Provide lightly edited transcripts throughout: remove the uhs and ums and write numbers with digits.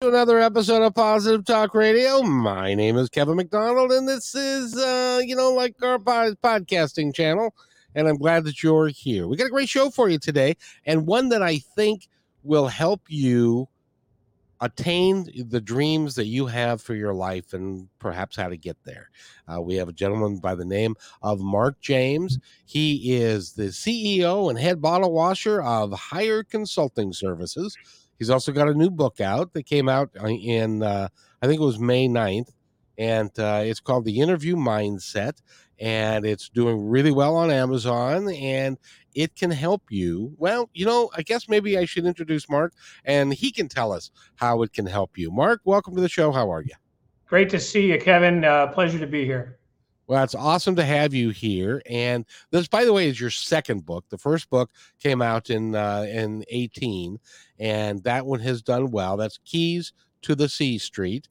Another episode of Positive Talk Radio. My name is Kevin McDonald, and this is, like our podcasting channel, and I'm glad that you're here. We got a great show for you today, and one that I think will help you attain the dreams that you have for your life and perhaps how to get there. We have a gentleman by the name of Mark James. He is the CEO and head bottle washer of Higher Consulting Services. He's also got a new book out that came out in, I think it was May 9th, and it's called The Interview Mindset, and it's doing really well on Amazon, and it can help you. Well, I guess maybe I should introduce Mark, and he can tell us how it can help you. Mark, welcome to the show. How are you? Great to see you, Kevin. Pleasure to be here. Well, it's awesome to have you here. And this, by the way, is your second book. The first book came out in 18, and that one has done well. That's Keys to the C Street.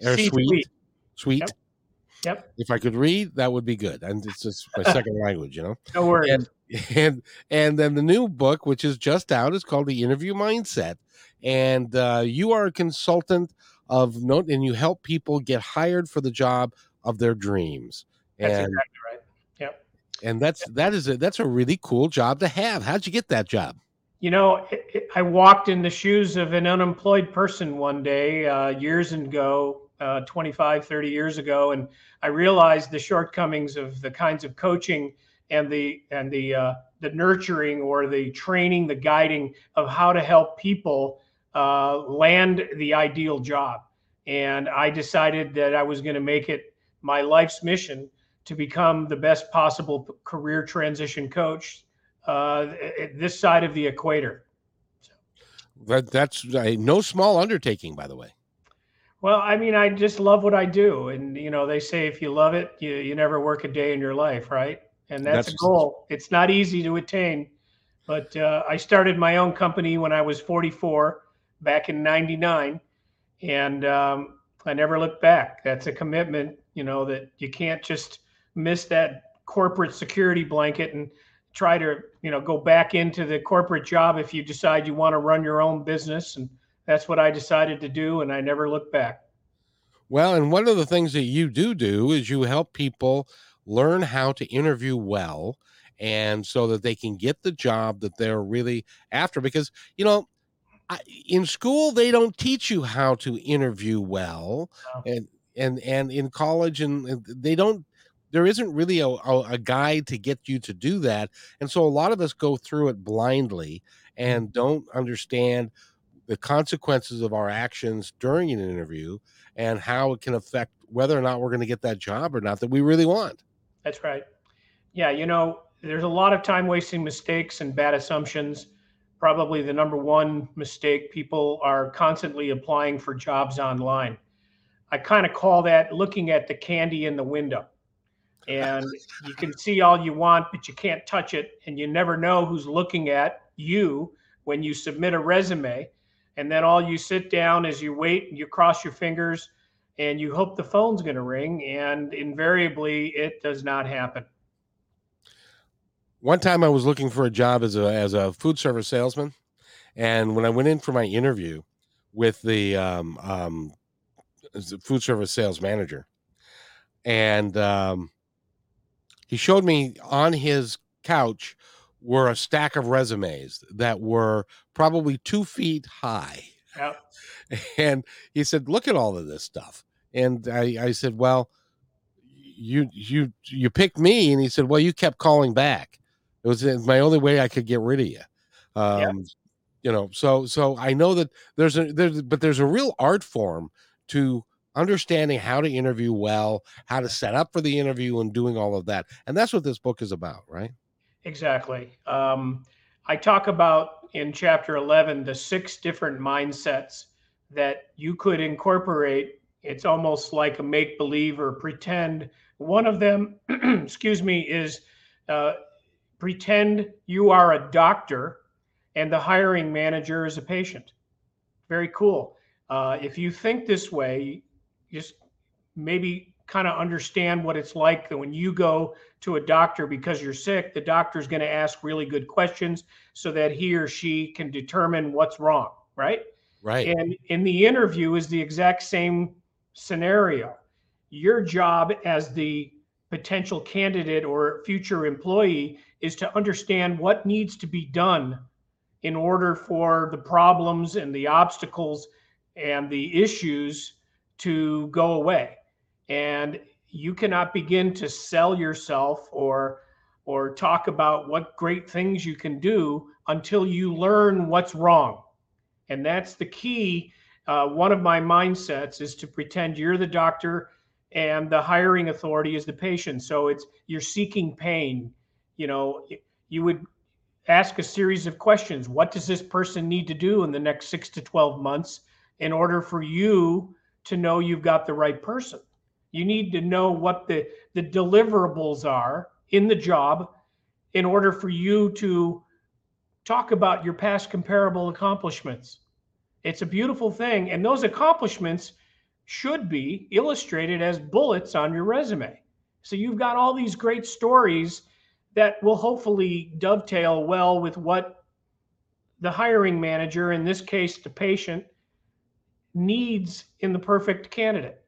Sweet. Yep. If I could read, that would be good. And it's just my second language, No worries. And then the new book, which is just out, is called The Interview Mindset. And you are a consultant of note, and you help people get hired for the job of their dreams. That's exactly right. Yep. And that's a really cool job to have. How'd you get that job? I walked in the shoes of an unemployed person one day, years ago, 25, 30 years ago. And I realized the shortcomings of the kinds of coaching and the nurturing or the training, the guiding of how to help people land the ideal job. And I decided that I was going to make it my life's mission to become the best possible career transition coach this side of the equator. So. That's no small undertaking, by the way. Well, I just love what I do. And, they say if you love it, you never work a day in your life, right? And that's a goal. It's not easy to attain. But I started my own company when I was 44, back in 99. And I never looked back. That's a commitment. That you can't just miss that corporate security blanket and try to, go back into the corporate job if you decide you want to run your own business. And that's what I decided to do. And I never looked back. Well, and one of the things that you do is you help people learn how to interview well, and so that they can get the job that they're really after, because, in school, they don't teach you how to interview well. Wow. And in college, and there isn't really a guide to get you to do that. And so a lot of us go through it blindly and don't understand the consequences of our actions during an interview and how it can affect whether or not we're going to get that job or not that we really want. That's right. Yeah. There's a lot of time wasting mistakes and bad assumptions. Probably the number one mistake, people are constantly applying for jobs online. I kind of call that looking at the candy in the window, and you can see all you want, but you can't touch it. And you never know who's looking at you when you submit a resume. And then all you sit down is you wait and you cross your fingers and you hope the phone's going to ring. And invariably it does not happen. One time I was looking for a job as a food service salesman, and when I went in for my interview with the food service sales manager, and he showed me on his couch were a stack of resumes that were probably 2 feet high. Yep. And he said, "Look at all of this stuff." And I said, "Well, you picked me. And he said, well, you kept calling back. It was my only way I could get rid of you. You know, so I know that there's a real art form to understanding how to interview well, how to set up for the interview and doing all of that. And that's what this book is about, right? Exactly. I talk about in chapter 11, the 6 different mindsets that you could incorporate. It's almost like a make believe or pretend. One of them, excuse me, is pretend you are a doctor and the hiring manager is a patient. Very cool. If you think this way, just maybe kind of understand what it's like that when you go to a doctor because you're sick, the doctor's going to ask really good questions so that he or she can determine what's wrong, right? Right. And in the interview is the exact same scenario. Your job as the potential candidate or future employee is to understand what needs to be done in order for the problems and the obstacles and the issues to go away. And you cannot begin to sell yourself or talk about what great things you can do until you learn what's wrong. And that's the key. One of my mindsets is to pretend you're the doctor and the hiring authority is the patient. So it's, you're seeking pain. You know, you would ask a series of questions. What does this person need to do in the next 6 to 12 months in order for you to know you've got the right person? You need to know what the deliverables are in the job in order for you to talk about your past comparable accomplishments. It's a beautiful thing. And those accomplishments should be illustrated as bullets on your resume. So you've got all these great stories that will hopefully dovetail well with what the hiring manager, in this case, the patient, needs in the perfect candidate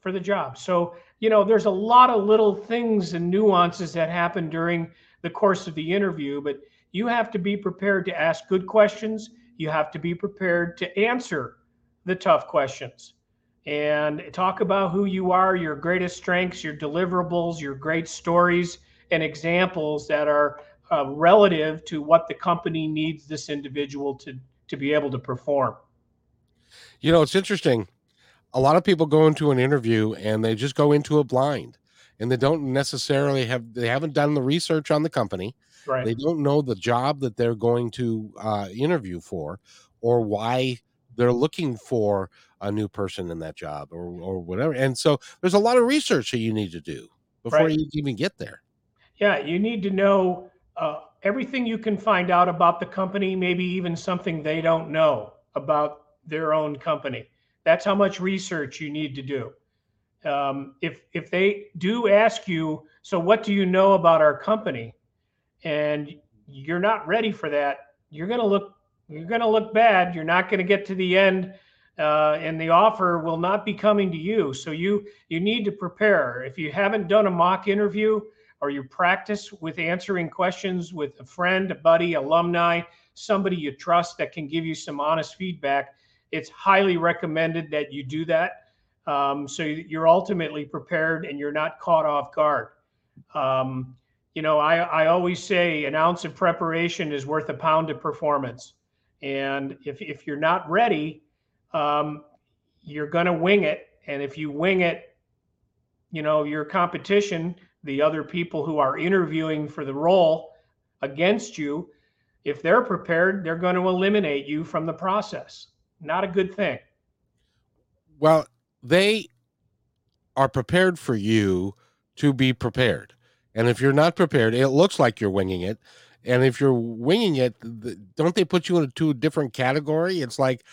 for the job. So, you know, there's a lot of little things and nuances that happen during the course of the interview, but you have to be prepared to ask good questions. You have to be prepared to answer the tough questions and talk about who you are, your greatest strengths, your deliverables, your great stories, and examples that are relative to what the company needs this individual to be able to perform. You know, it's interesting. A lot of people go into an interview and they just go into it blind, and they don't necessarily they haven't done the research on the company. Right. They don't know the job that they're going to interview for, or why they're looking for a new person in that job, or whatever. And so there's a lot of research that you need to do before you even get there. Yeah, you need to know everything you can find out about the company, maybe even something they don't know about their own company. That's how much research you need to do. If they do ask you, so what do you know about our company? And you're not ready for that, you're going to look bad. You're not going to get to the end, and the offer will not be coming to you. So you need to prepare. If you haven't done a mock interview, or you practice with answering questions with a friend, a buddy, alumni, somebody you trust that can give you some honest feedback, it's highly recommended that you do that. So you're ultimately prepared and you're not caught off guard. You know, I always say an ounce of preparation is worth a pound of performance. And if you're not ready, you're going to wing it. And if you wing it, you know, your competition, the other people who are interviewing for the role against you, if they're prepared, they're going to eliminate you from the process. Not a good thing. Well, they are prepared for you to be prepared. And if you're not prepared, it looks like you're winging it. And if you're winging it, don't they put you into a different category? It's like,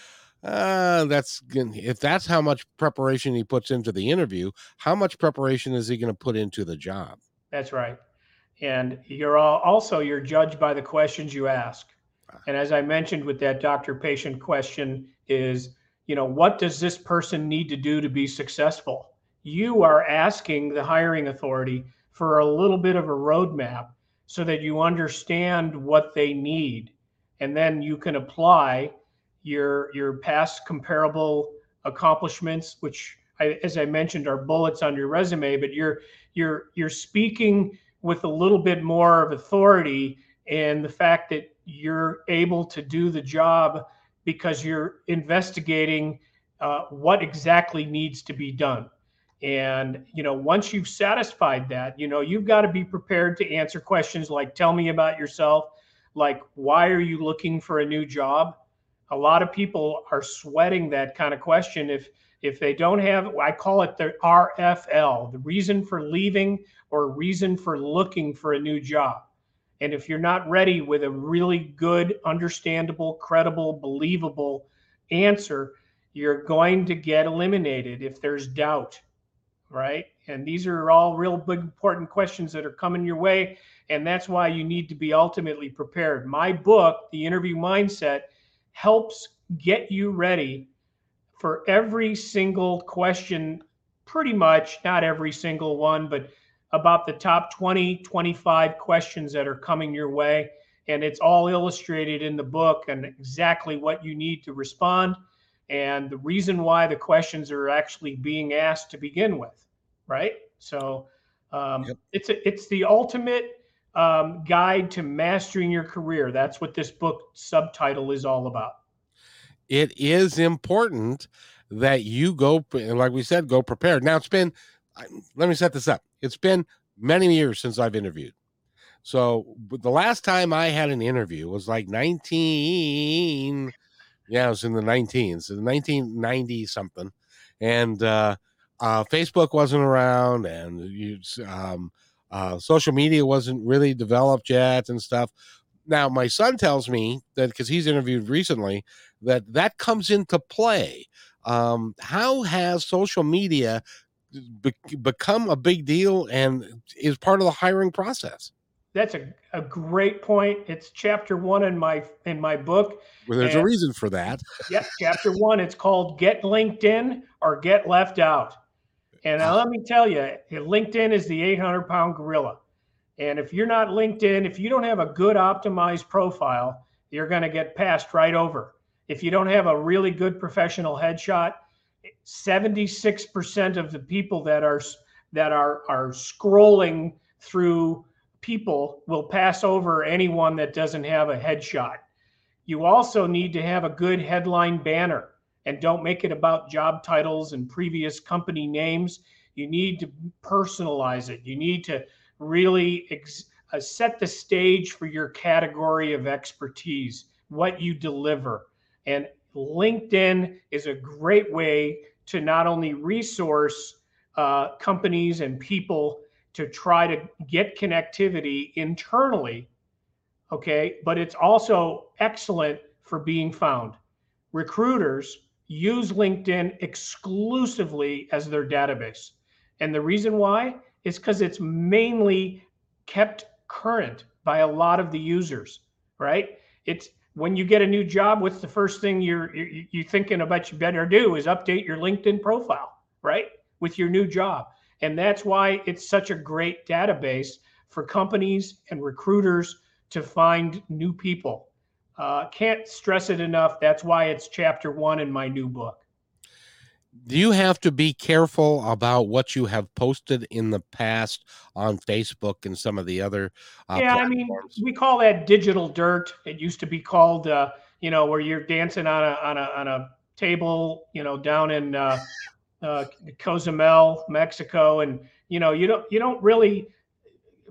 if that's how much preparation he puts into the interview, how much preparation is he going to put into the job? That's right. And you're judged by the questions you ask. And as I mentioned with that doctor-patient question is, you know, what does this person need to do to be successful? You are asking the hiring authority for a little bit of a roadmap so that you understand what they need. And then you can apply your past comparable accomplishments, which as I mentioned, are bullets on your resume, but you're speaking with a little bit more of authority, and the fact that you're able to do the job because you're investigating what exactly needs to be done. And, you know, once you've satisfied that, you know, you've got to be prepared to answer questions like, tell me about yourself. Like, why are you looking for a new job? A lot of people are sweating that kind of question. If they don't have, I call it the RFL, the reason for leaving or reason for looking for a new job. And if you're not ready with a really good, understandable, credible, believable answer, you're going to get eliminated if there's doubt, right? And these are all real big important questions that are coming your way. And that's why you need to be ultimately prepared. My book, The Interview Mindset, helps get you ready for every single question, pretty much, not every single one, but about the top 20, 25 questions that are coming your way. And it's all illustrated in the book and exactly what you need to respond and the reason why the questions are actually being asked to begin with, right? So yep. It's the ultimate guide to mastering your career. That's what this book subtitle is all about. It is important that you go, like we said, go prepared. Now, it's been, let me set this up. It's been many years since I've interviewed. So the last time I had an interview was like it was in the 1990 something. And Facebook wasn't around, and social media wasn't really developed yet and stuff. Now, my son tells me that, because he's interviewed recently, that comes into play. How has social media become a big deal and is part of the hiring process? That's a great point. It's chapter 1 in my book. Well, there's a reason for that. Yes, chapter 1. It's called Get LinkedIn or Get Left Out. And now let me tell you, LinkedIn is the 800-pound gorilla. And if you're not LinkedIn, if you don't have a good optimized profile, you're going to get passed right over. If you don't have a really good professional headshot, 76% of the people that are scrolling through people will pass over anyone that doesn't have a headshot. You also need to have a good headline banner, and don't make it about job titles and previous company names. You need to personalize it. You need to really set the stage for your category of expertise, what you deliver. And LinkedIn is a great way to not only resource companies and people to try to get connectivity internally, okay, but it's also excellent for being found. Recruiters use LinkedIn exclusively as their database. And the reason why is because it's mainly kept current by a lot of the users, right? It's when you get a new job, what's the first thing you're thinking about you better do is update your LinkedIn profile, right? With your new job. And that's why it's such a great database for companies and recruiters to find new people. Can't stress it enough. That's why it's chapter 1 in my new book. Do you have to be careful about what you have posted in the past on Facebook and some of the other platforms? We call that digital dirt. It used to be called, where you're dancing on a table, down in Cozumel, Mexico, and you don't really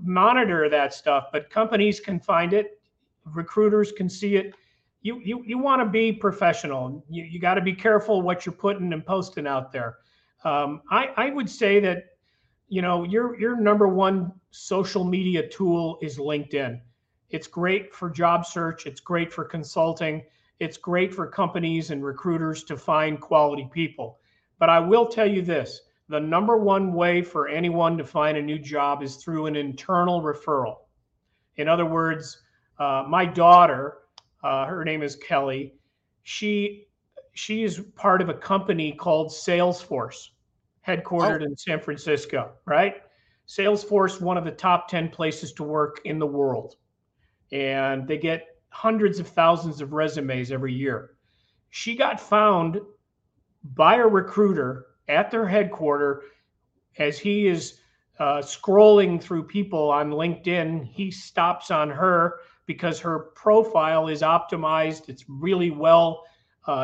monitor that stuff, but companies can find it. Recruiters can see it. You want to be professional. You got to be careful what you're putting and posting out there. I would say that, your number one social media tool is LinkedIn. It's great for job search. It's great for consulting. It's great for companies and recruiters to find quality people. But I will tell you this, the number one way for anyone to find a new job is through an internal referral. In other words, my daughter, her name is Kelly. She is part of a company called Salesforce, headquartered in San Francisco, right? Salesforce, one of the top 10 places to work in the world. And they get hundreds of thousands of resumes every year. She got found by a recruiter at their headquarters, as he is scrolling through people on LinkedIn, he stops on her because her profile is optimized. It's really well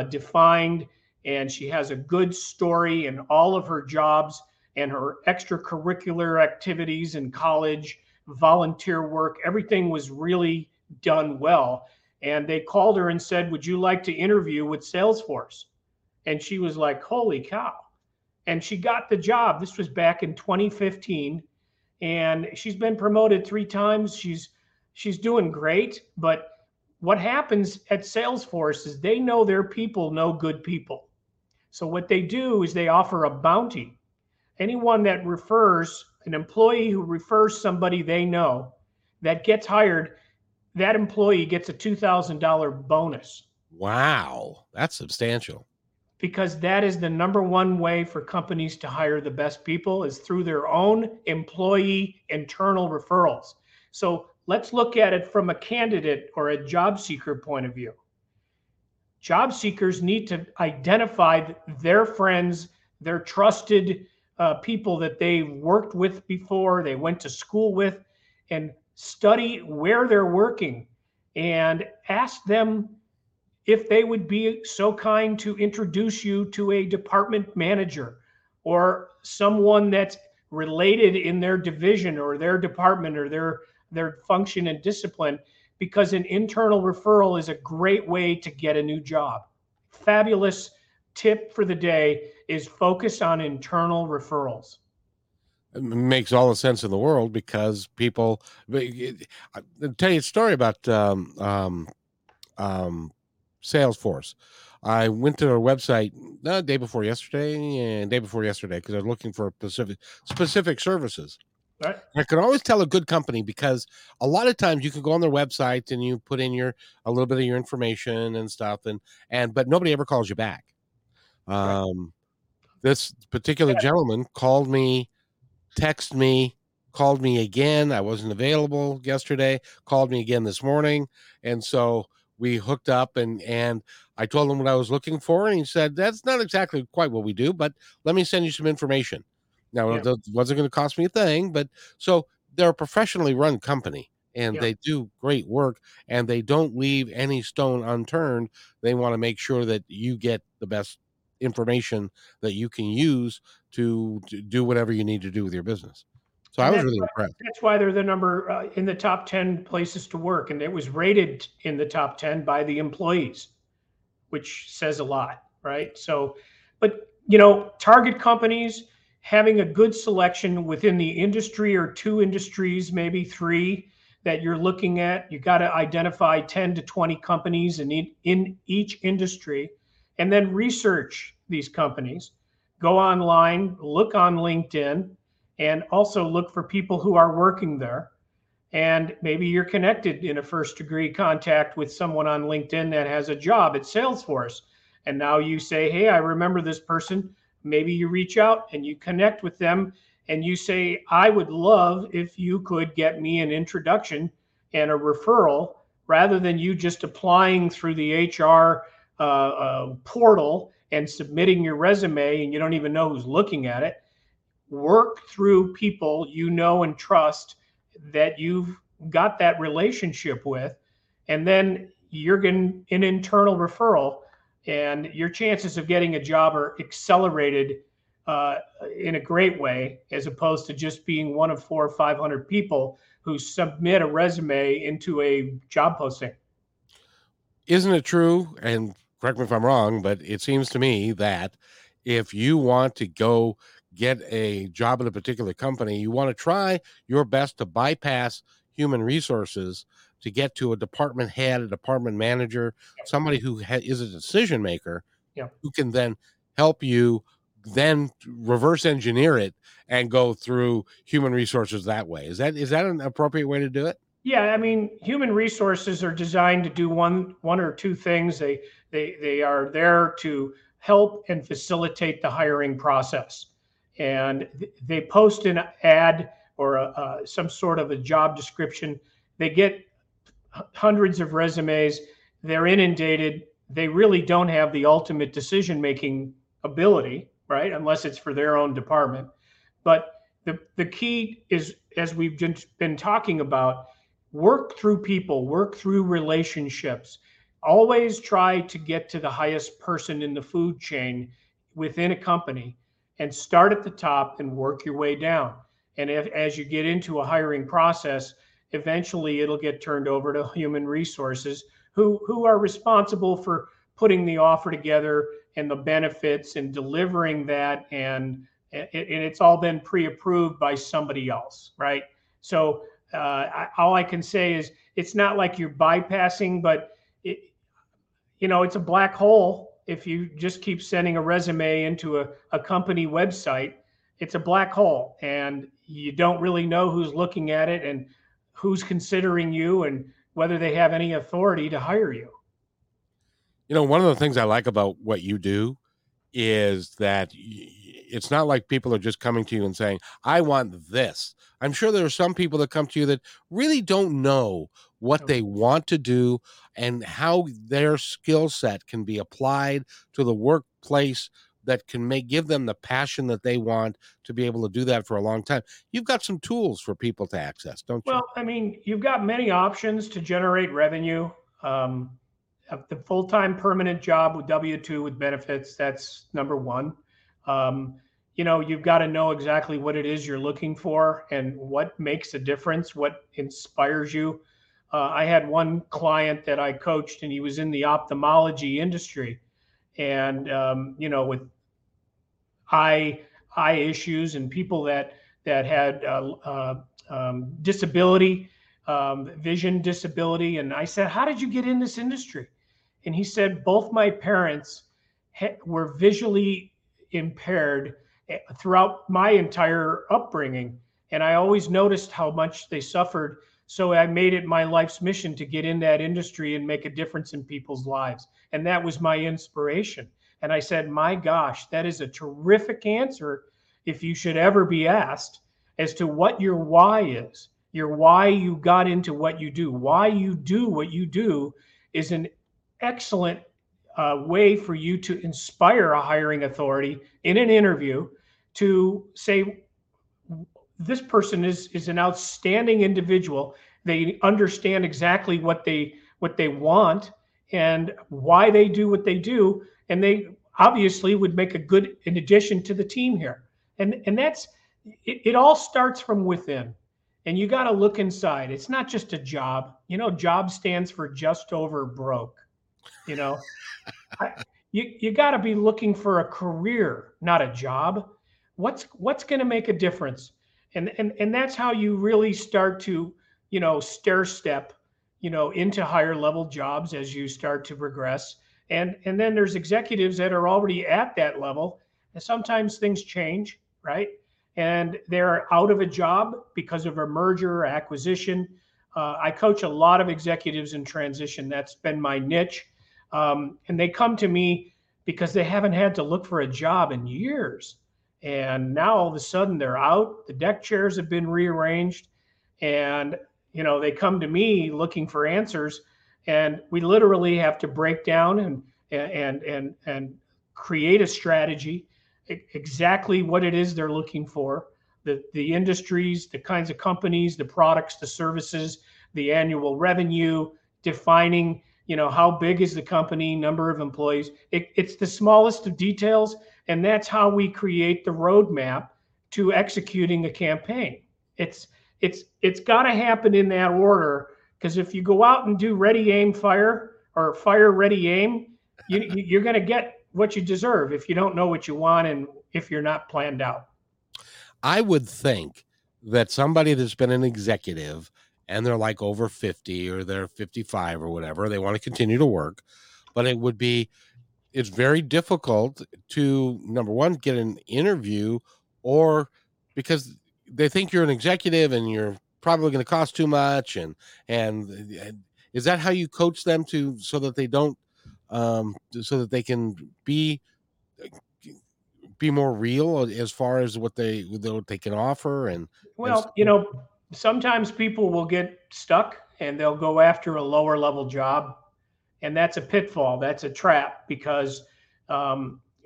defined, and she has a good story in all of her jobs and her extracurricular activities in college, volunteer work. Everything was really done well. And they called her and said, would you like to interview with Salesforce? And she was like, holy cow. And she got the job. This was back in 2015. And she's been promoted 3 times. She's doing great. But what happens at Salesforce is they know their people know good people. So what they do is they offer a bounty. Anyone that refers, an employee who refers somebody they know that gets hired, that employee gets a $2,000 bonus. Wow, that's substantial. Because that is the #1 way for companies to hire the best people is through their own employee internal referrals. So let's look at it from a candidate or a job seeker point of view. Job seekers need to identify their friends, their trusted people that they've worked with before, they went to school with, and study where they're working and ask them if they would be so kind to introduce you to a department manager or someone that's related in their division or their department or their function and discipline, because an internal referral is a great way to get a new job. Fabulous tip for the day is focus on internal referrals. It makes all the sense in the world because people, I'll tell you a story about Salesforce. I went to their website the day before yesterday because I was looking for specific services. Right. I can always tell a good company because a lot of times you can go on their website and you put in a little bit of your information and stuff, but nobody ever calls you back. This particular gentleman called me, texted me, called me again. I wasn't available yesterday, called me again this morning. And so we hooked up and I told him what I was looking for. And he said, that's not exactly quite what we do, but let me send you some information. Now, it wasn't going to cost me a thing, but so they're a professionally run company and they do great work and they don't leave any stone unturned. They want to make sure that you get the best information that you can use to do whatever you need to do with your business. So I was really impressed. That's why they're the number in the top 10 places to work. And it was rated in the top 10 by the employees, which says a lot, right? So, but target companies, having a good selection within the industry or 2 industries, maybe 3 that you're looking at, you got to identify 10 to 20 companies in each industry. And then research these companies, go online, look on LinkedIn, and also look for people who are working there. And maybe you're connected in a first-degree contact with someone on LinkedIn that has a job at Salesforce. And now you say, hey, I remember this person. Maybe you reach out and you connect with them and you say, I would love if you could get me an introduction and a referral rather than you just applying through the HR portal and submitting your resume and you don't even know who's looking at it. Work through people you know and trust that you've got that relationship with, and then you're getting an internal referral and your chances of getting a job are accelerated in a great way, as opposed to just being one of 400 or 500 people who submit a resume into a job posting. Isn't it true, and correct me if I'm wrong, but it seems to me that if you want to go get a job at a particular company, you want to try your best to bypass human resources to get to a department head, a department manager, somebody who is a decision maker who can then help you then reverse engineer it and go through human resources that way. Is that an appropriate way to do it? Yeah, I mean, human resources are designed to do one or two things. They are there to help and facilitate the hiring process. And they post an ad or some sort of a job description. They get hundreds of resumes. They're inundated. They really don't have the ultimate decision-making ability, right? Unless it's for their own department. But the key is, as we've been talking about, work through people, work through relationships. Always try to get to the highest person in the food chain within a company, and start at the top and work your way down. And if, as you get into a hiring process, eventually it'll get turned over to human resources who are responsible for putting the offer together and the benefits and delivering that. And it's all been pre-approved by somebody else, right? So all I can say is it's not like you're bypassing, but it's a black hole. If you just keep sending a resume into a company website, it's a black hole, and you don't really know who's looking at it and who's considering you and whether they have any authority to hire you. You know, one of the things I like about what you do is that it's not like people are just coming to you and saying, I want this. I'm sure there are some people that come to you that really don't know what they want to do and how their skill set can be applied to the workplace that can give them the passion that they want to be able to do that for a long time. You've got some tools for people to access, don't you? Well, I mean, you've got many options to generate revenue. The full-time permanent job with W-2 with benefits, that's number one. You've got to know exactly what it is you're looking for and what makes a difference, what inspires you. I had one client that I coached, and he was in the ophthalmology industry, and with eye issues and people that had disability, vision disability. And I said, "How did you get in this industry?" And he said, "Both my parents were visually impaired throughout my entire upbringing, and I always noticed how much they suffered. So I made it my life's mission to get in that industry and make a difference in people's lives." And that was my inspiration. And I said, my gosh, that is a terrific answer if you should ever be asked as to what your why is. Your why you got into what you do. Why you do what you do is an excellent way for you to inspire a hiring authority in an interview to say, this person is an outstanding individual. They understand exactly what they want and why they do what they do, and they obviously would make a good addition to the team here. And that's it. It all starts from within, and you got to look inside. It's not just a job. Job stands for just over broke. You got to be looking for a career, not a job. What's going to make a difference? And that's how you really start to, stair step, into higher level jobs as you start to progress. And then there's executives that are already at that level. And sometimes things change, right? And they're out of a job because of a merger or acquisition. I coach a lot of executives in transition. That's been my niche. And they come to me because they haven't had to look for a job in years. And now all of a sudden they're out, the deck chairs have been rearranged, and, they come to me looking for answers, and we literally have to break down and create a strategy, exactly what it is they're looking for, the industries, the kinds of companies, the products, the services, the annual revenue, defining, how big is the company, number of employees. It's the smallest of details. And that's how we create the roadmap to executing a campaign. It's got to happen in that order, because if you go out and do ready, aim, fire, or fire, ready, aim, you're going to get what you deserve if you don't know what you want and if you're not planned out. I would think that somebody that's been an executive and they're like over 50 or they're 55 or whatever, they want to continue to work, but it's very difficult to, number one, get an interview, or because they think you're an executive and you're probably going to cost too much. And is that how you coach them so that they don't, so that they can be more real as far as what they can offer? Sometimes people will get stuck and they'll go after a lower level job. And that's a pitfall. That's a trap, because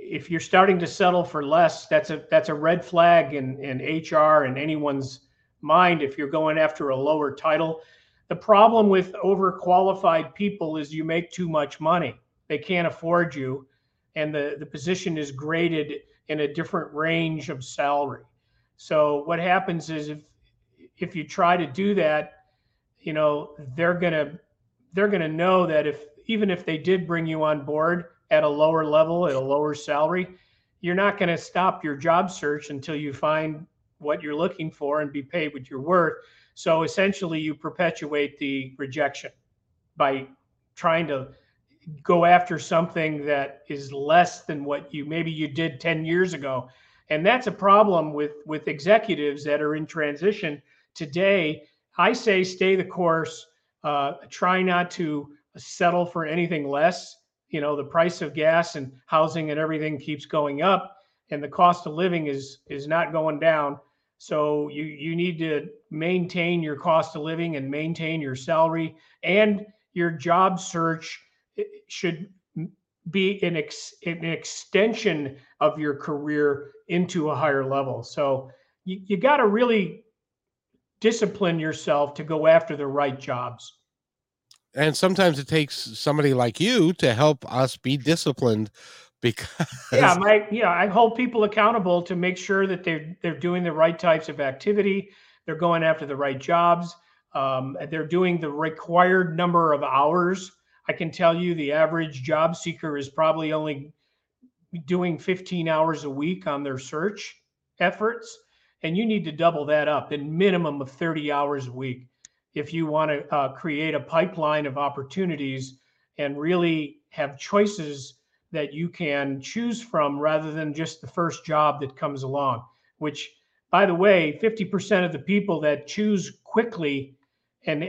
if you're starting to settle for less, that's a red flag in HR and anyone's mind if you're going after a lower title. The problem with overqualified people is you make too much money. They can't afford you, and the position is graded in a different range of salary. So what happens is if you try to do that, you know, they're gonna know that even if they did bring you on board at a lower level, at a lower salary, you're not going to stop your job search until you find what you're looking for and be paid what you're worth. So essentially you perpetuate the rejection by trying to go after something that is less than what maybe you did 10 years ago. And that's a problem with executives that are in transition today. I say stay the course, try not to settle for anything less. You know, the price of gas and housing and everything keeps going up, and the cost of living is not going down. So you need to maintain your cost of living and maintain your salary, and your job search should be an extension of your career into a higher level. So you got to really discipline yourself to go after the right jobs. And sometimes it takes somebody like you to help us be disciplined, because I hold people accountable to make sure that they're doing the right types of activity, they're going after the right jobs, they're doing the required number of hours. I can tell you the average job seeker is probably only doing 15 hours a week on their search efforts, and you need to double that up in minimum of 30 hours a week if you want to create a pipeline of opportunities and really have choices that you can choose from, rather than just the first job that comes along, which, by the way, 50% of the people that choose quickly and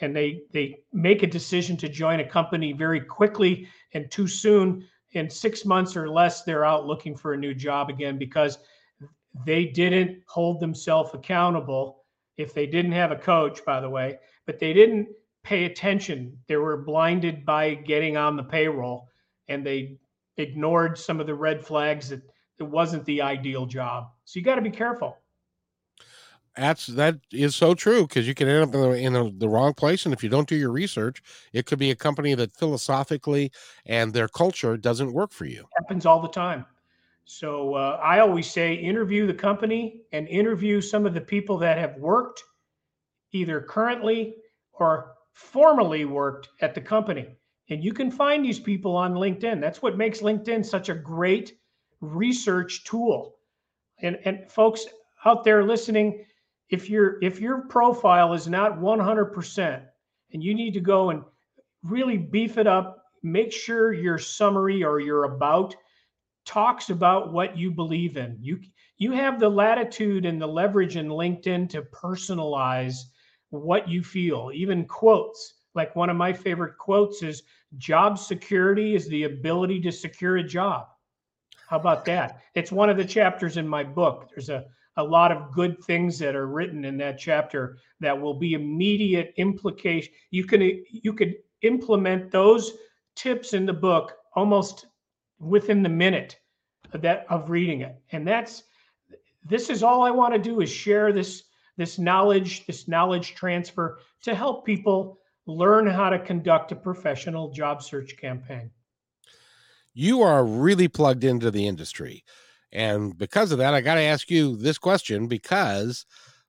they make a decision to join a company very quickly and too soon, in 6 months or less, they're out looking for a new job again, because they didn't hold themselves accountable. If they didn't have a coach, by the way, but they didn't pay attention. They were blinded by getting on the payroll, and they ignored some of the red flags that it wasn't the ideal job. So you got to be careful. That is so true, because you can end up in the wrong place. And if you don't do your research, it could be a company that philosophically and their culture doesn't work for you. It happens all the time. So I always say interview the company and interview some of the people that have worked either currently or formerly worked at the company. And you can find these people on LinkedIn. That's what makes LinkedIn such a great research tool. And folks out there listening, if your profile is not 100% and you need to go and really beef it up, make sure your summary or your about talks about what you believe in. You have the latitude and the leverage in LinkedIn to personalize what you feel, even quotes. Like one of my favorite quotes is, job security is the ability to secure a job. How about that? It's one of the chapters in my book. There's a lot of good things that are written in that chapter that will be immediate implication. You could implement those tips in the book almost within the minute of reading it. And this is all I want to do, is share this knowledge transfer to help people learn how to conduct a professional job search campaign. You are really plugged into the industry. And because of that, I got to ask you this question, because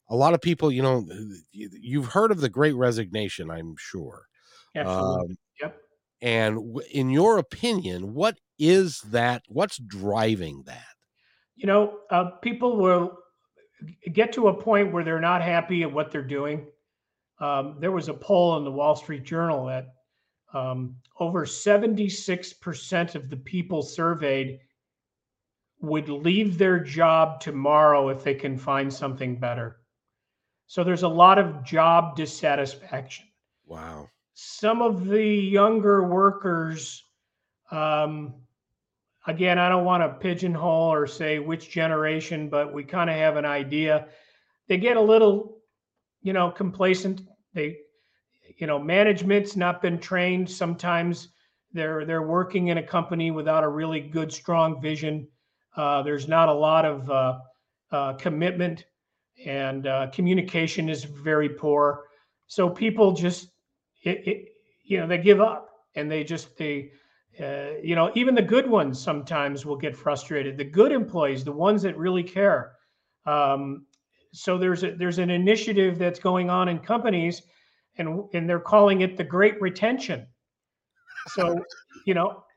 a lot of people, you know, you've heard of the Great Resignation, I'm sure. Absolutely. Yep. And in your opinion, what is that? What's driving that? You know, people will get to a point where they're not happy at what they're doing. There was a poll in the Wall Street Journal that over 76% of the people surveyed would leave their job tomorrow if they can find something better. So there's a lot of job dissatisfaction. Wow. Some of the younger workers, again, I don't want to pigeonhole or say which generation, but we kind of have an idea. They get a little, you know, complacent. They, you know, management's not been trained. Sometimes They're working in a company without a really good, strong vision. There's not a lot of commitment, and communication is very poor. So people just, they give up, and even the good ones sometimes will get frustrated. The good employees, the ones that really care. So there's an initiative that's going on in companies, and they're calling it the Great Retention. So,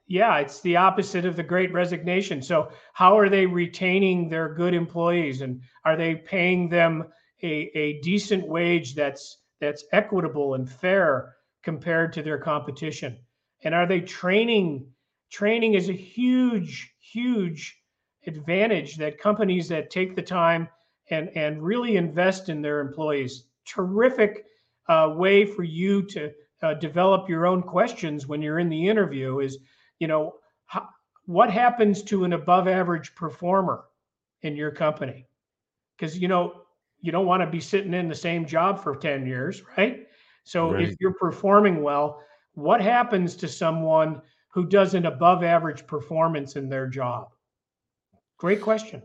it's the opposite of the Great Resignation. So how are they retaining their good employees, and are they paying them a decent wage that's equitable and fair compared to their competition? And are they training? Training is a huge, huge advantage that companies that take the time and really invest in their employees. Terrific way for you to develop your own questions when you're in the interview is, what happens to an above average performer in your company? Because, you don't want to be sitting in the same job for 10 years, right? So right. If you're performing well, what happens to someone who does an above average performance in their job? Great question.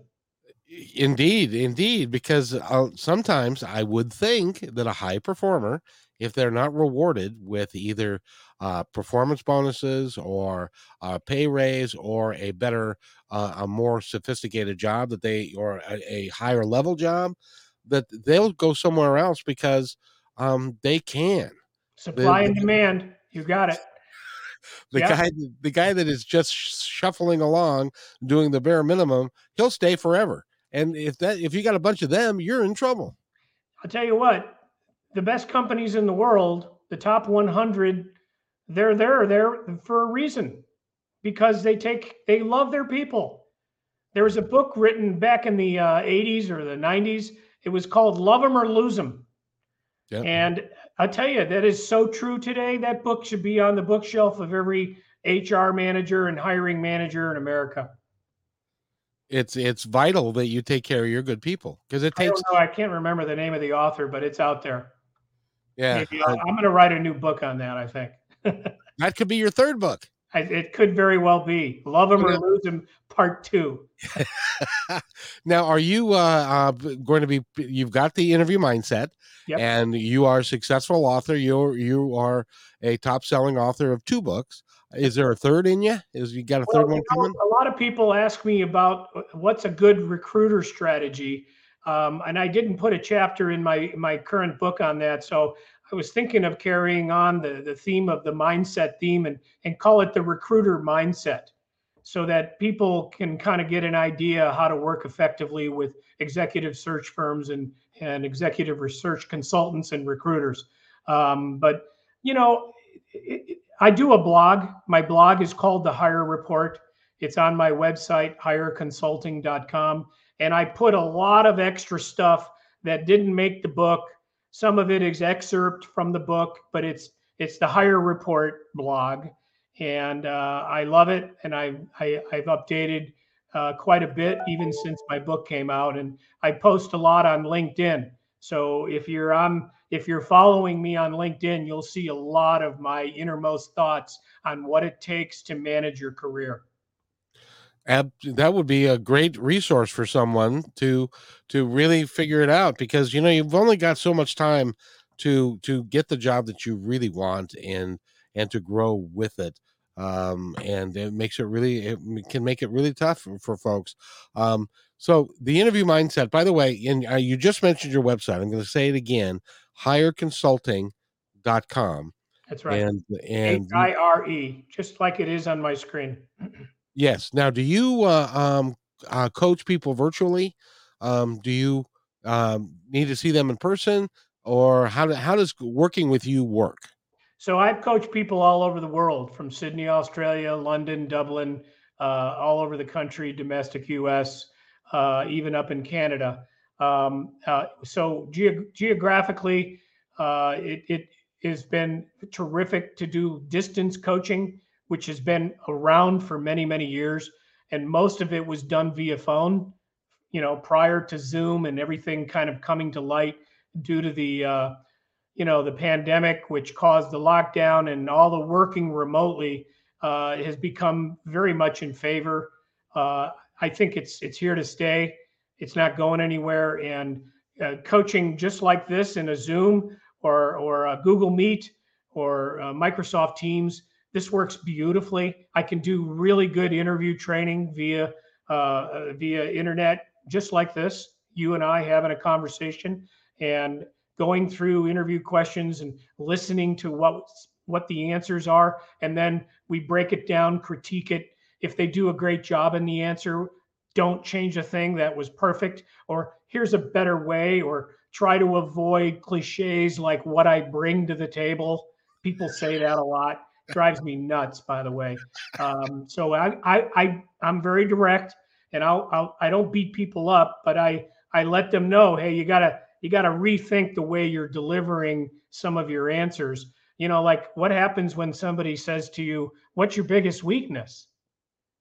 Indeed, because sometimes I would think that a high performer, if they're not rewarded with either performance bonuses or a pay raise or a better, a more sophisticated job or a higher level job, that they'll go somewhere else because they can. Supply and demand. You got it. The guy that is just shuffling along, doing the bare minimum, he'll stay forever. And if you got a bunch of them, you're in trouble. I'll tell you what, the best companies in the world, the top 100, they're there for a reason, because they love their people. There was a book written back in the 80s or the 90s. It was called Love 'Em or Lose 'Em. Yep. And I tell you, that is so true today. That book should be on the bookshelf of every HR manager and hiring manager in America. It's vital that you take care of your good people, because it takes. I can't remember the name of the author, but it's out there. Yeah, I'm going to write a new book on that, I think. That could be your third book. It could very well be Love 'Em or Lose 'Em Part 2. Now, are you going to be? You've got the Interview Mindset, yep. And you are a successful author. You are a top selling author of 2 books. Is there a third in you? Third one coming? A lot of people ask me about what's a good recruiter strategy, and I didn't put a chapter in my current book on that. So I was thinking of carrying on the theme of the mindset theme and call it the Recruiter Mindset, so that people can kind of get an idea how to work effectively with executive search firms and executive research consultants and recruiters. But I do a blog. My blog is called The Hire Report. It's on my website, hireconsulting.com. And I put a lot of extra stuff that didn't make the book. Some of it is excerpt from the book, but it's the Hire Report blog. And I love it. And I've updated quite a bit, even since my book came out. And I post a lot on LinkedIn. So if you're following me on LinkedIn, you'll see a lot of my innermost thoughts on what it takes to manage your career. That would be a great resource for someone to really figure it out, because you've only got so much time to get the job that you really want and to grow with it. And it can make it really tough for folks. So the Interview Mindset, by the way, and you just mentioned your website. I'm going to say it again, hireconsulting.com. That's right. And HIRE, just like it is on my screen. Yes. Now, do you coach people virtually? Do you need to see them in person, or how does working with you work? So I've coached people all over the world, from Sydney, Australia, London, Dublin, all over the country, domestic U.S., even up in Canada. So geographically, it has been terrific to do distance coaching, which has been around for many, many years. And most of it was done via phone, prior to Zoom and everything kind of coming to light due to the, the pandemic, which caused the lockdown and all the working remotely. has become very much in favor. I think it's here to stay. It's not going anywhere. And coaching just like this in a Zoom or a Google Meet or Microsoft Teams, this works beautifully. I can do really good interview training via internet, just like this. You and I having a conversation and going through interview questions and listening to what the answers are, and then we break it down, critique it. If they do a great job in the answer, don't change a thing, that was perfect, or here's a better way, or try to avoid cliches like what I bring to the table. People say that a lot. Drives me nuts, by the way. So I'm very direct, and I don't beat people up, but I let them know, hey, you gotta rethink the way you're delivering some of your answers. You know, like what happens when somebody says to you, "What's your biggest weakness?"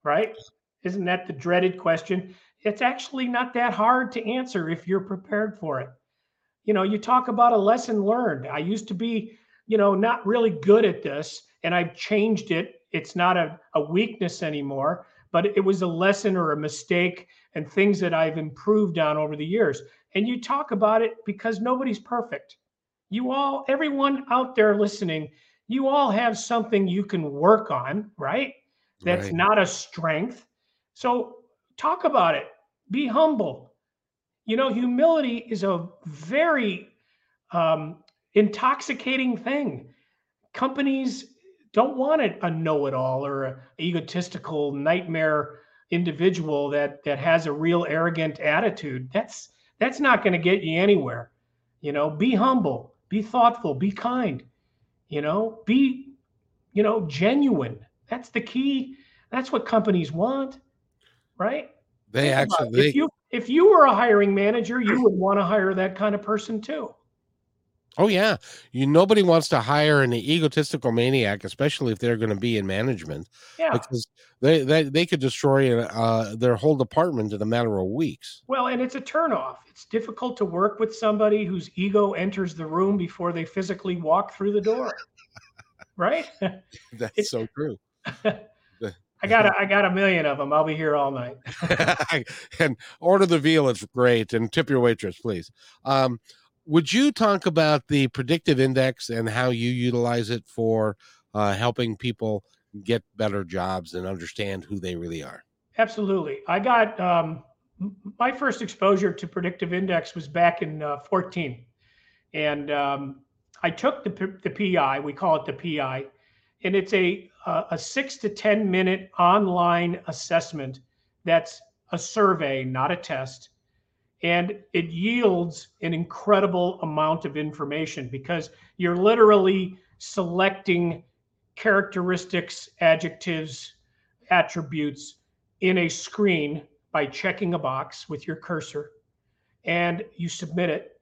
Right? Isn't that the dreaded question? It's actually not that hard to answer if you're prepared for it. You know, you talk about a lesson learned. I used to be, you know, not really good at this, and I've changed it. It's not a weakness anymore, but it was a lesson or a mistake and things that I've improved on over the years. And you talk about it because nobody's perfect. You all, everyone out there listening, you all have something you can work on, right? That's right. Not a strength. So talk about it. Be humble. You know, humility is a very intoxicating thing. Companies don't want a know-it-all or an egotistical nightmare individual that has a real arrogant attitude. That's not going to get you anywhere. You know, be humble, be thoughtful, be kind, you know, be, you know, genuine. That's the key. That's what companies want, right? They actually, if you were a hiring manager, you would want to hire that kind of person too. Oh yeah. Nobody wants to hire an egotistical maniac, especially if they're going to be in management. Yeah. Because they could destroy their whole department in a matter of weeks. Well, and it's a turnoff. It's difficult to work with somebody whose ego enters the room before they physically walk through the door. Right? That's so true. I got a million of them. I'll be here all night. And order the veal. It's great. And tip your waitress, please. Would you talk about the predictive index and how you utilize it for helping people get better jobs and understand who they really are? Absolutely. I got my first exposure to predictive index was back in 14. And I took the PI, we call it the PI, and it's a 6 to 10 minute online assessment. That's a survey, not a test. And it yields an incredible amount of information because you're literally selecting characteristics, adjectives, attributes in a screen by checking a box with your cursor, and you submit it.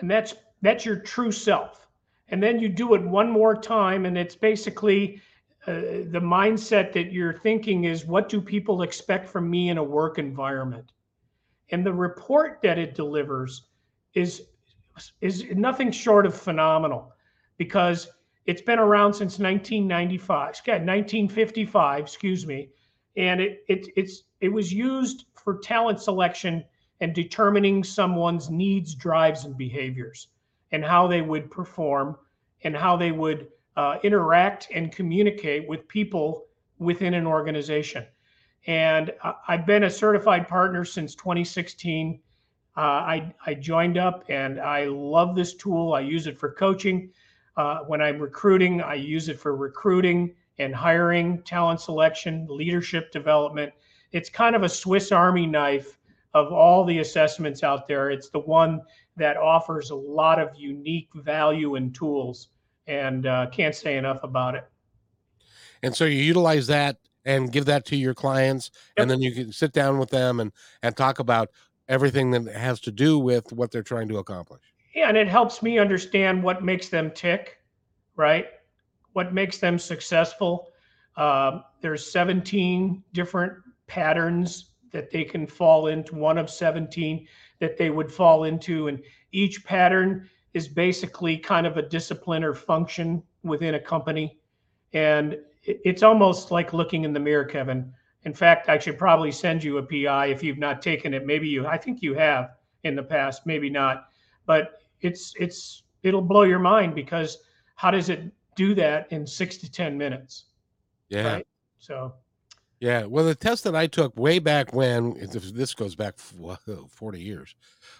And that's your true self. And then you do it one more time, and it's basically the mindset that you're thinking is, what do people expect from me in a work environment? And the report that it delivers is nothing short of phenomenal, because it's been around since 1955, excuse me. And it was used for talent selection and determining someone's needs, drives, and behaviors, and how they would perform and how they would interact and communicate with people within an organization. And I've been a certified partner since 2016. I joined up and I love this tool. I use it for coaching. When I'm recruiting, I use it for recruiting and hiring, talent selection, leadership development. It's kind of a Swiss Army knife of all the assessments out there. It's the one that offers a lot of unique value and tools, and can't say enough about it. And so you utilize that and give that to your clients. Yep. And then you can sit down with them and talk about everything that has to do with what they're trying to accomplish. Yeah, and it helps me understand what makes them tick, right? What makes them successful. There's 17 different patterns that they can fall into, one of 17 that they would fall into. And each pattern is basically kind of a discipline or function within a company. And it's almost like looking in the mirror, Kevin. In fact, I should probably send you a PI if you've not taken it. Maybe you, I think you have in the past, maybe not, but it'll blow your mind, because how does it do that in 6 to 10 minutes? Yeah. Right? So. Yeah. Well, the test that I took way back when, this goes back 40 years,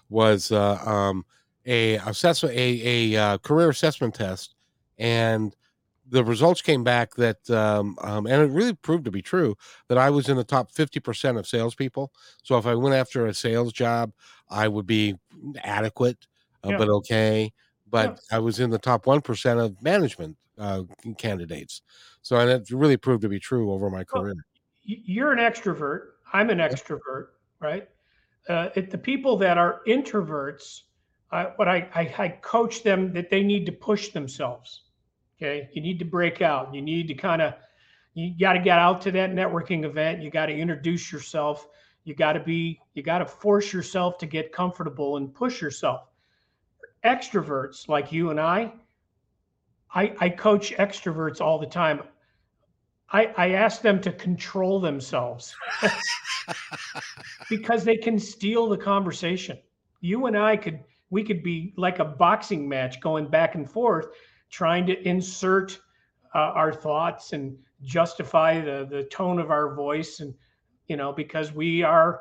was a career assessment test, and the results came back that, and it really proved to be true, that I was in the top 50% of salespeople. So if I went after a sales job, I would be adequate, but okay. But I was in the top 1% of management candidates. So, and it really proved to be true over my career. You're an extrovert. I'm an extrovert, right? The people that are introverts, I coach them that they need to push themselves. Okay, you need to break out. You need to you got to get out to that networking event. You got to introduce yourself. You got to force yourself to get comfortable and push yourself. Extroverts like you and I coach extroverts all the time. I ask them to control themselves because they can steal the conversation. You and I could be like a boxing match going back and forth, trying to insert our thoughts and justify the tone of our voice. And, because we have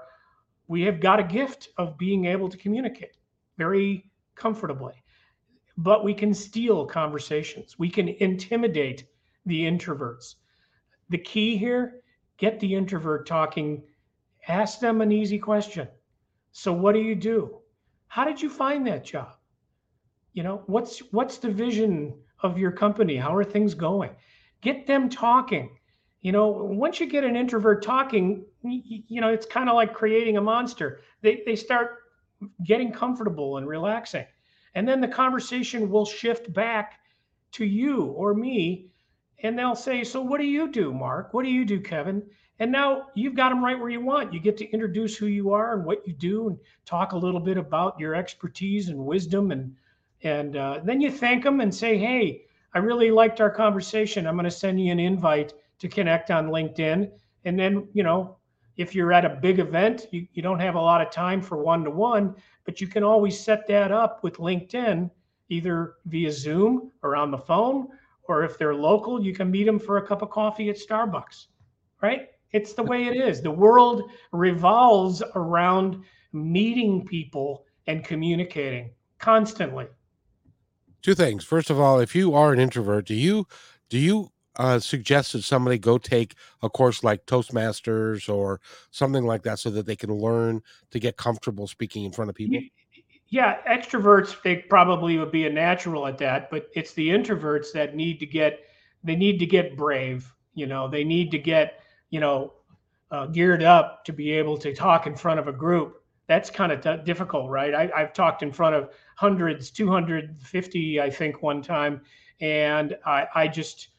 got a gift of being able to communicate very comfortably, but we can steal conversations. We can intimidate the introverts. The key here, get the introvert talking, ask them an easy question. So what do you do? How did you find that job? What's the vision of your company? How are things going? Get them talking. Once you get an introvert talking, it's kind of like creating a monster. They start getting comfortable and relaxing. And then the conversation will shift back to you or me. And they'll say, so what do you do, Mark? What do you do, Kevin? And now you've got them right where you want. You get to introduce who you are and what you do and talk a little bit about your expertise and wisdom. And then you thank them and say, hey, I really liked our conversation. I'm going to send you an invite to connect on LinkedIn. And then, if you're at a big event, you don't have a lot of time for one-to-one, but you can always set that up with LinkedIn, either via Zoom or on the phone, or if they're local, you can meet them for a cup of coffee at Starbucks, right? It's the way it is. The world revolves around meeting people and communicating constantly. Two things. First of all, if you are an introvert, do you suggest that somebody go take a course like Toastmasters or something like that so that they can learn to get comfortable speaking in front of people? Yeah, extroverts, they probably would be a natural at that, but it's the introverts that need to get brave. They need to get, geared up to be able to talk in front of a group. That's kind of difficult, right? I've talked in front of hundreds, 250, I think, one time, and I just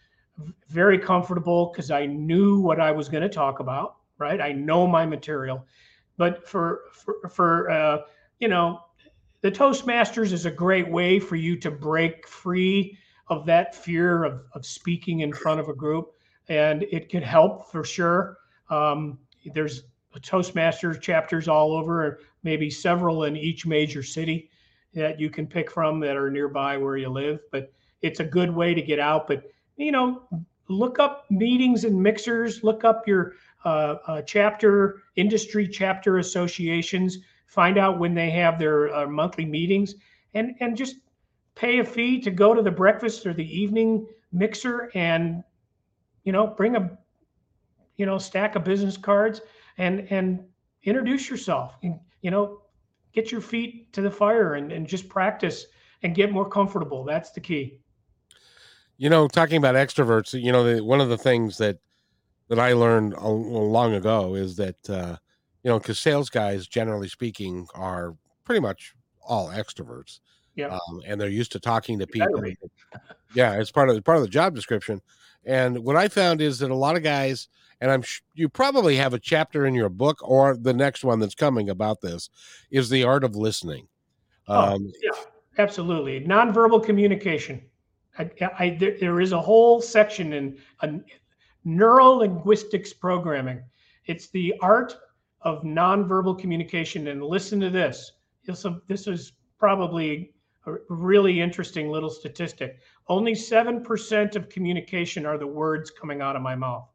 very comfortable because I knew what I was going to talk about, right? I know my material. But for the Toastmasters is a great way for you to break free of that fear of speaking in front of a group, and it can help for sure. There's Toastmasters chapters all over, maybe several in each major city that you can pick from that are nearby where you live, but it's a good way to get out. But, look up meetings and mixers, look up your industry chapter associations, find out when they have their monthly meetings, and just pay a fee to go to the breakfast or the evening mixer, and, bring a, stack of business cards and introduce yourself and, get your feet to the fire and just practice and get more comfortable. That's the key. Talking about extroverts, one of the things that I learned long ago is that, because sales guys, generally speaking, are pretty much all extroverts. Yeah. And they're used to talking to people. Yeah. It's part of the job description. And what I found is that a lot of guys, and you probably have a chapter in your book or the next one that's coming about this, is the art of listening. Yeah, absolutely. Nonverbal communication. There is a whole section in Neuro-linguistics programming. It's the art of nonverbal communication. And listen to this. This is probably a really interesting little statistic. Only 7% of communication are the words coming out of my mouth.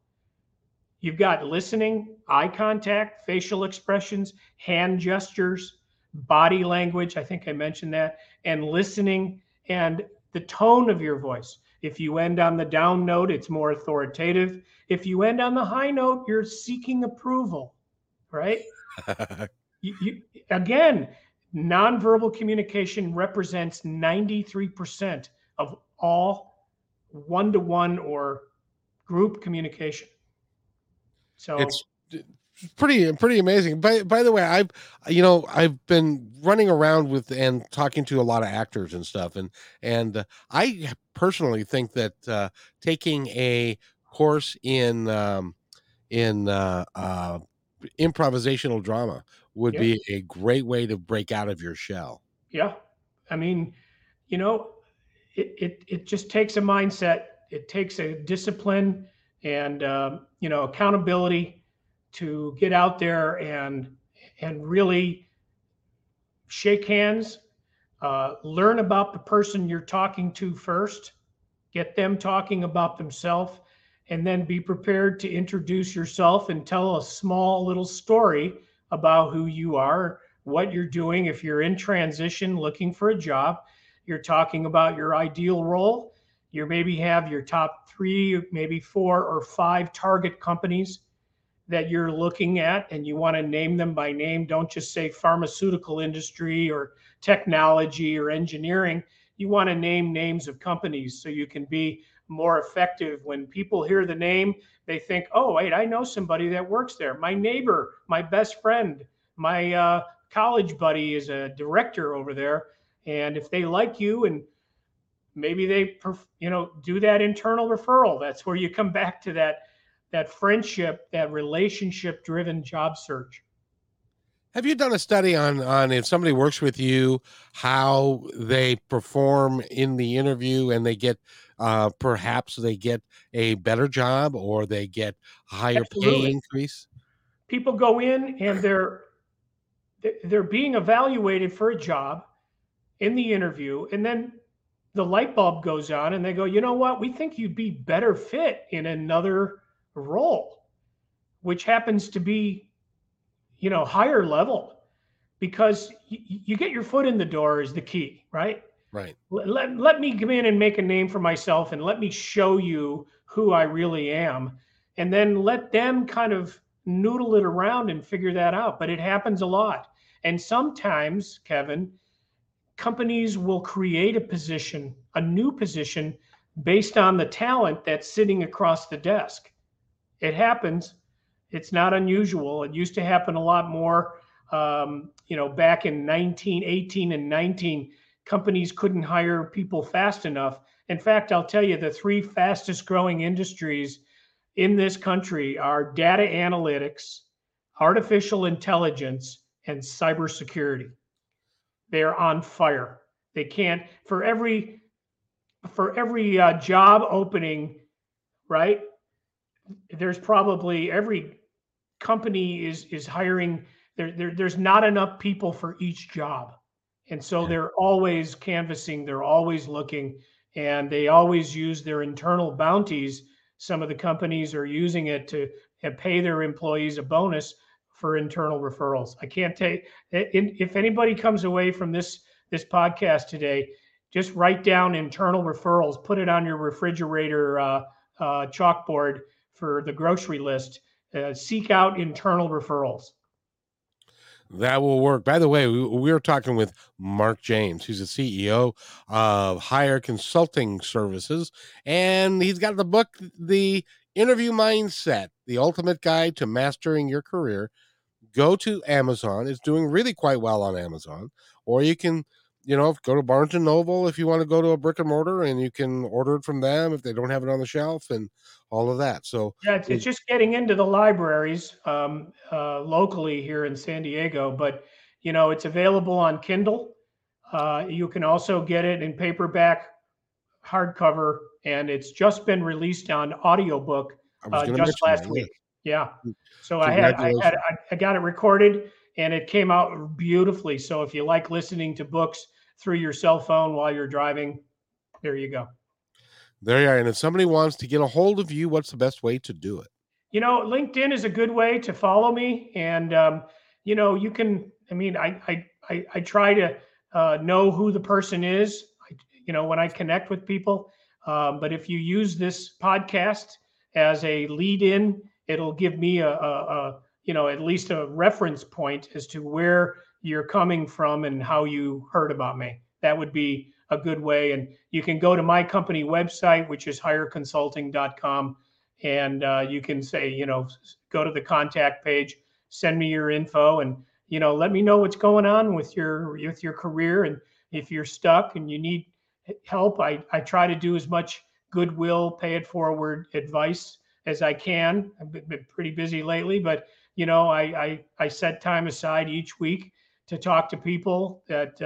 You've got listening, eye contact, facial expressions, hand gestures, body language. I think I mentioned that. And listening and the tone of your voice. If you end on the down note, it's more authoritative. If you end on the high note, you're seeking approval, right? Again, nonverbal communication represents 93% of all one-to-one or group communication. So it's pretty amazing. By the way, I've been running around with and talking to a lot of actors and stuff, and I personally think that taking a course in improvisational drama would be a great way to break out of your shell. Yeah. I mean, it just takes a mindset. It takes a discipline and, accountability to get out there and really shake hands, learn about the person you're talking to first, get them talking about themselves, and then be prepared to introduce yourself and tell a small little story about who you are, what you're doing. If you're in transition looking for a job, you're talking about your ideal role. You maybe have your top 3, maybe 4 or 5 target companies that you're looking at, and you want to name them by name. Don't just say pharmaceutical industry or technology or engineering. You want to name names of companies so you can be more effective. When people hear the name, they think, oh, wait, I know somebody that works there. My neighbor, my best friend, my college buddy is a director over there. And if they like you, and maybe they, do that internal referral, that's where you come back to that friendship, that relationship driven job search. Have you done a study on if somebody works with you, how they perform in the interview, and they get perhaps they get a better job or they get a higher pay increase? People go in and they're being evaluated for a job in the interview, and then the light bulb goes on and they go, you know what, we think you'd be better fit in another role, which happens to be higher level, because you get your foot in the door is the key, right? Right. Let me come in and make a name for myself, and let me show you who I really am, and then let them kind of noodle it around and figure that out. But it happens a lot. And sometimes, Kevin, companies will create a position, a new position, based on the talent that's sitting across the desk. It happens. It's not unusual. It used to happen a lot more, back in 18 and 19, companies couldn't hire people fast enough. In fact, I'll tell you, the 3 fastest growing industries in this country are data analytics, artificial intelligence, and cybersecurity. They're on fire. They can't, for every job opening, right? There's probably every company is hiring. There's not enough people for each job. And so they're always canvassing, they're always looking, and they always use their internal bounties. Some of the companies are using it to pay their employees a bonus for internal referrals. I can't take it. If anybody comes away from this podcast today, just write down internal referrals, put it on your refrigerator chalkboard for the grocery list. Seek out internal referrals. That will work. By the way, we were talking with Mark James, who's the CEO of Higher Consulting Services, and he's got the book, The Interview Mindset, The Ultimate Guide to Mastering Your Career. Go to Amazon. It's doing really quite well on Amazon. Or you can, go to Barnes & Noble if you want to go to a brick and mortar, and you can order it from them if they don't have it on the shelf and all of that. So yeah, it's just getting into the libraries locally here in San Diego, but it's available on Kindle. You can also get it in paperback, hardcover, and it's just been released on audiobook just last week. Yeah. So I got it recorded and it came out beautifully. So if you like listening to books through your cell phone while you're driving, there you go. There you are. And if somebody wants to get a hold of you, what's the best way to do it? You know, LinkedIn is a good way to follow me. And, you know, you can, I mean, I try to know who the person is, you know, when I connect with people. But if you use this podcast as a lead in, it'll give me a at least a reference point as to where you're coming from and how you heard about me. That would be a good way. And you can go to my company website, which is higherconsulting.com. And you can say, you know, go to the contact page, send me your info, and, you know, let me know what's going on with your career. And if you're stuck and you need help, I try to do as much goodwill, pay it forward advice as I can. I've been pretty busy lately, but, you know, I set time aside each week to talk to people that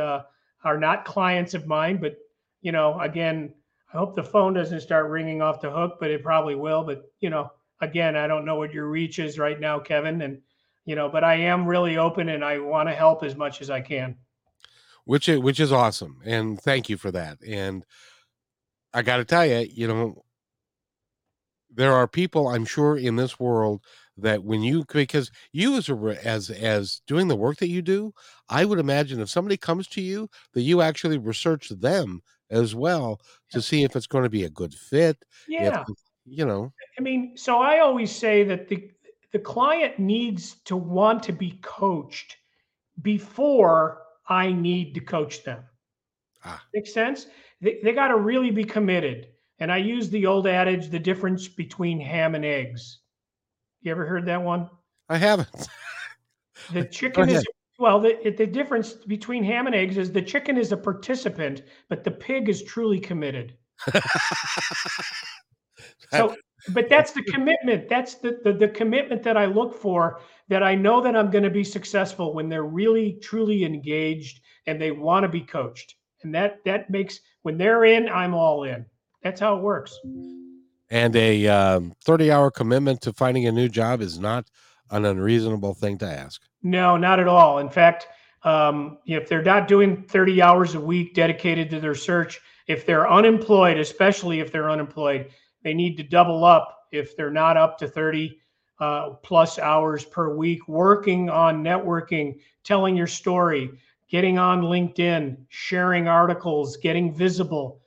are not clients of mine. But, you know, again, I hope the phone doesn't start ringing off the hook, but it probably will. But, you know, again, I don't know what your reach is right now, Kevin. And, you know, but I am really open and I want to help as much as I can. Which is awesome. And thank you for that. And I got to tell you, you know, there are people, I'm sure, in this world that when you, because you as doing the work that you do, I would imagine if somebody comes to you that you actually research them as well to see if it's going to be a good fit. Yeah. If, you know, I mean, so I always say that the client needs to want to be coached before I need to coach them. Makes sense? They got to really be committed. And I use the old adage, the difference between ham and eggs. You ever heard that one? I haven't. The chicken is, well, the difference between ham and eggs is the chicken is a participant, but the pig is truly committed. So, but that's the commitment. That's the commitment that I look for, that I know that I'm going to be successful when they're really, truly engaged and they want to be coached. And that makes, when they're in, I'm all in. That's how it works. And a 30-hour commitment to finding a new job is not an unreasonable thing to ask. No, not at all. In fact, if they're not doing 30 hours a week dedicated to their search, if they're unemployed, especially if they're unemployed, they need to double up if they're not up to 30 plus hours per week, working on networking, telling your story, getting on LinkedIn, sharing articles, getting visible.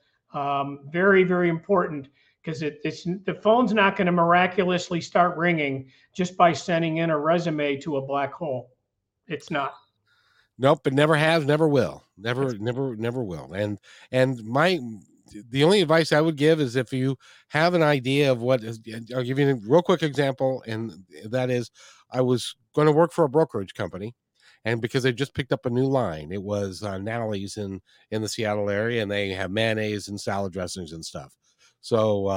Very, very important, because it's the phone's not going to miraculously start ringing just by sending in a resume to a black hole. It's not. Nope. It never has, never will. Never will. And the only advice I would give is if you have an idea of I'll give you a real quick example. And that is, I was going to work for a brokerage company, and because they just picked up a new line, it was Natalie's in the Seattle area, and they have mayonnaise and salad dressings and stuff. So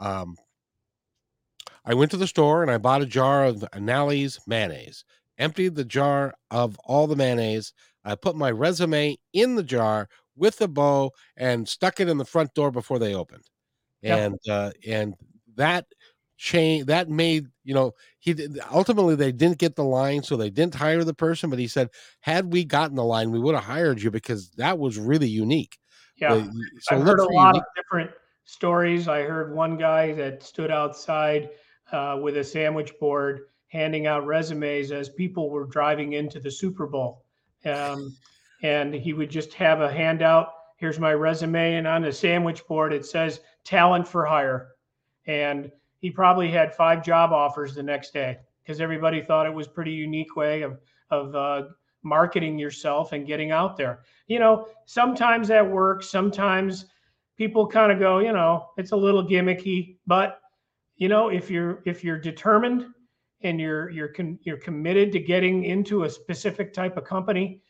I went to the store and I bought a jar of Natalie's mayonnaise, emptied the jar of all the mayonnaise. I put my resume in the jar with a bow and stuck it in the front door before they opened. And, and that chain that made, you know, ultimately they didn't get the line, so they didn't hire the person, but he said, had we gotten the line, we would have hired you, because that was really unique. Yeah. So I've heard a lot of different stories. I heard one guy that stood outside with a sandwich board handing out resumes as people were driving into the Super Bowl. And he would just have a handout. Here's my resume. And on the sandwich board, it says talent for hire. And he probably had 5 job offers the next day, because everybody thought it was a pretty unique way of marketing yourself and getting out there. You know, sometimes that works. Sometimes people kind of go, you know, it's a little gimmicky. But, you know, if you're determined and you're committed to getting into a specific type of company,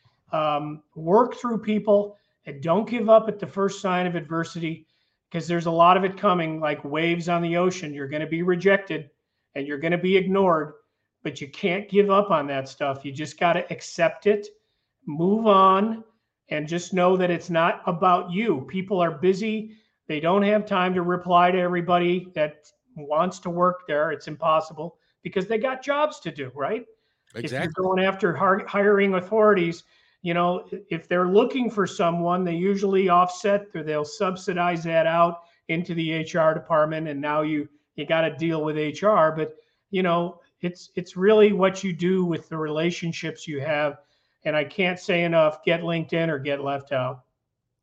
work through people and don't give up at the first sign of adversity, because there's a lot of it coming like waves on the ocean. You're going to be rejected and you're going to be ignored, but you can't give up on that stuff. You just got to accept it, move on, and just know that it's not about you. People are busy. They don't have time to reply to everybody that wants to work there, it's impossible because they got jobs to do, right? Exactly. If you're going after hiring authorities, you know, if they're looking for someone, they usually offset or they'll subsidize that out into the HR department. And now you got to deal with HR, but you know, it's really what you do with the relationships you have. And I can't say enough, get LinkedIn or get left out.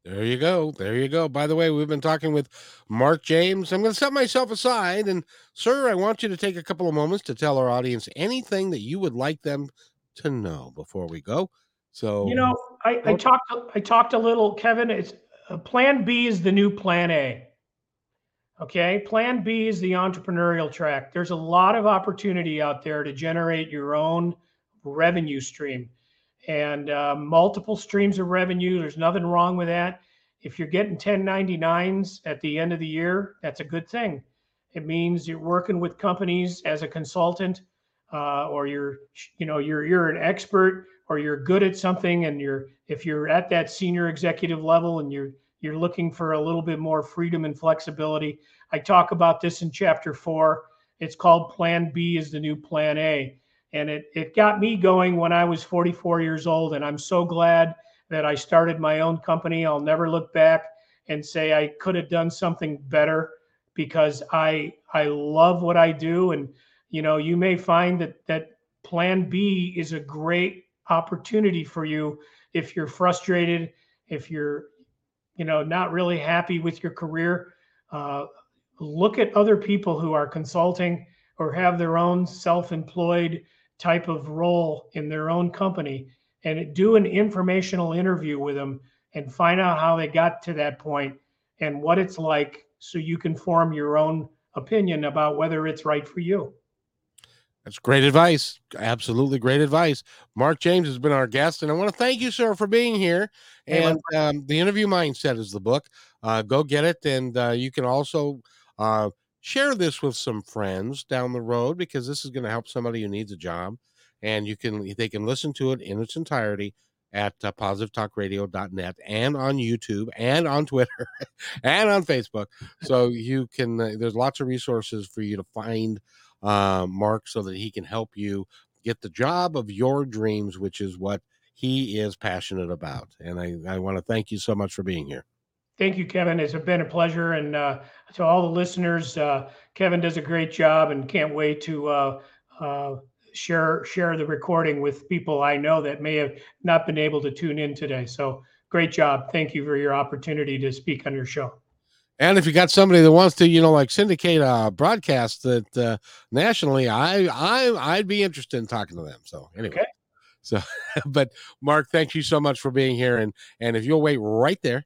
There you go. There you go. By the way, we've been talking with Mark James. I'm going to set myself aside. And, sir, I want you to take a couple of moments to tell our audience anything that you would like them to know before we go. So, you know, I talked a little, Kevin. It's plan B is the new plan A. Okay. Plan B is the entrepreneurial track. There's a lot of opportunity out there to generate your own revenue stream and multiple streams of revenue. There's nothing wrong with that. If you're getting 1099s at the end of the year, that's a good thing. It means you're working with companies as a consultant, or you're an expert, or you're good at something. And if you're at that senior executive level and you're looking for a little bit more freedom and flexibility. I talk about this in chapter 4. It's called Plan B is the new Plan A. And it got me going when I was 44 years old. And I'm so glad that I started my own company. I'll never look back and say I could have done something better because I love what I do. And, you know, you may find that Plan B is a great opportunity for you if you're frustrated, if you're, you know, not really happy with your career. Look at other people who are consulting or have their own self-employed type of role in their own company and do an informational interview with them and find out how they got to that point and what it's like so you can form your own opinion about whether it's right for you. That's great advice. Absolutely great advice. Mark James has been our guest, and I want to thank you, sir, for being here. And The Interview Mindset is the book. Go get it, and you can also share this with some friends down the road because this is going to help somebody who needs a job. And they can listen to it in its entirety at positivetalkradio.net and on YouTube and on Twitter and on Facebook. So you can, there's lots of resources for you to find Mark so that he can help you get the job of your dreams, which is what he is passionate about. And I want to thank you so much for being here. Thank you, Kevin. It's been a pleasure. And to all the listeners, Kevin does a great job and can't wait to share the recording with people I know that may have not been able to tune in today. So great job. Thank you for your opportunity to speak on your show. And if you got somebody that wants to, you know, like syndicate a broadcast that nationally, I'd be interested in talking to them. So anyway, okay. So, but Mark, thank you so much for being here. And if you'll wait right there,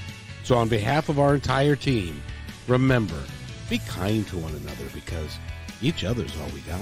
So on behalf of our entire team, remember, be kind to one another because each other's all we got.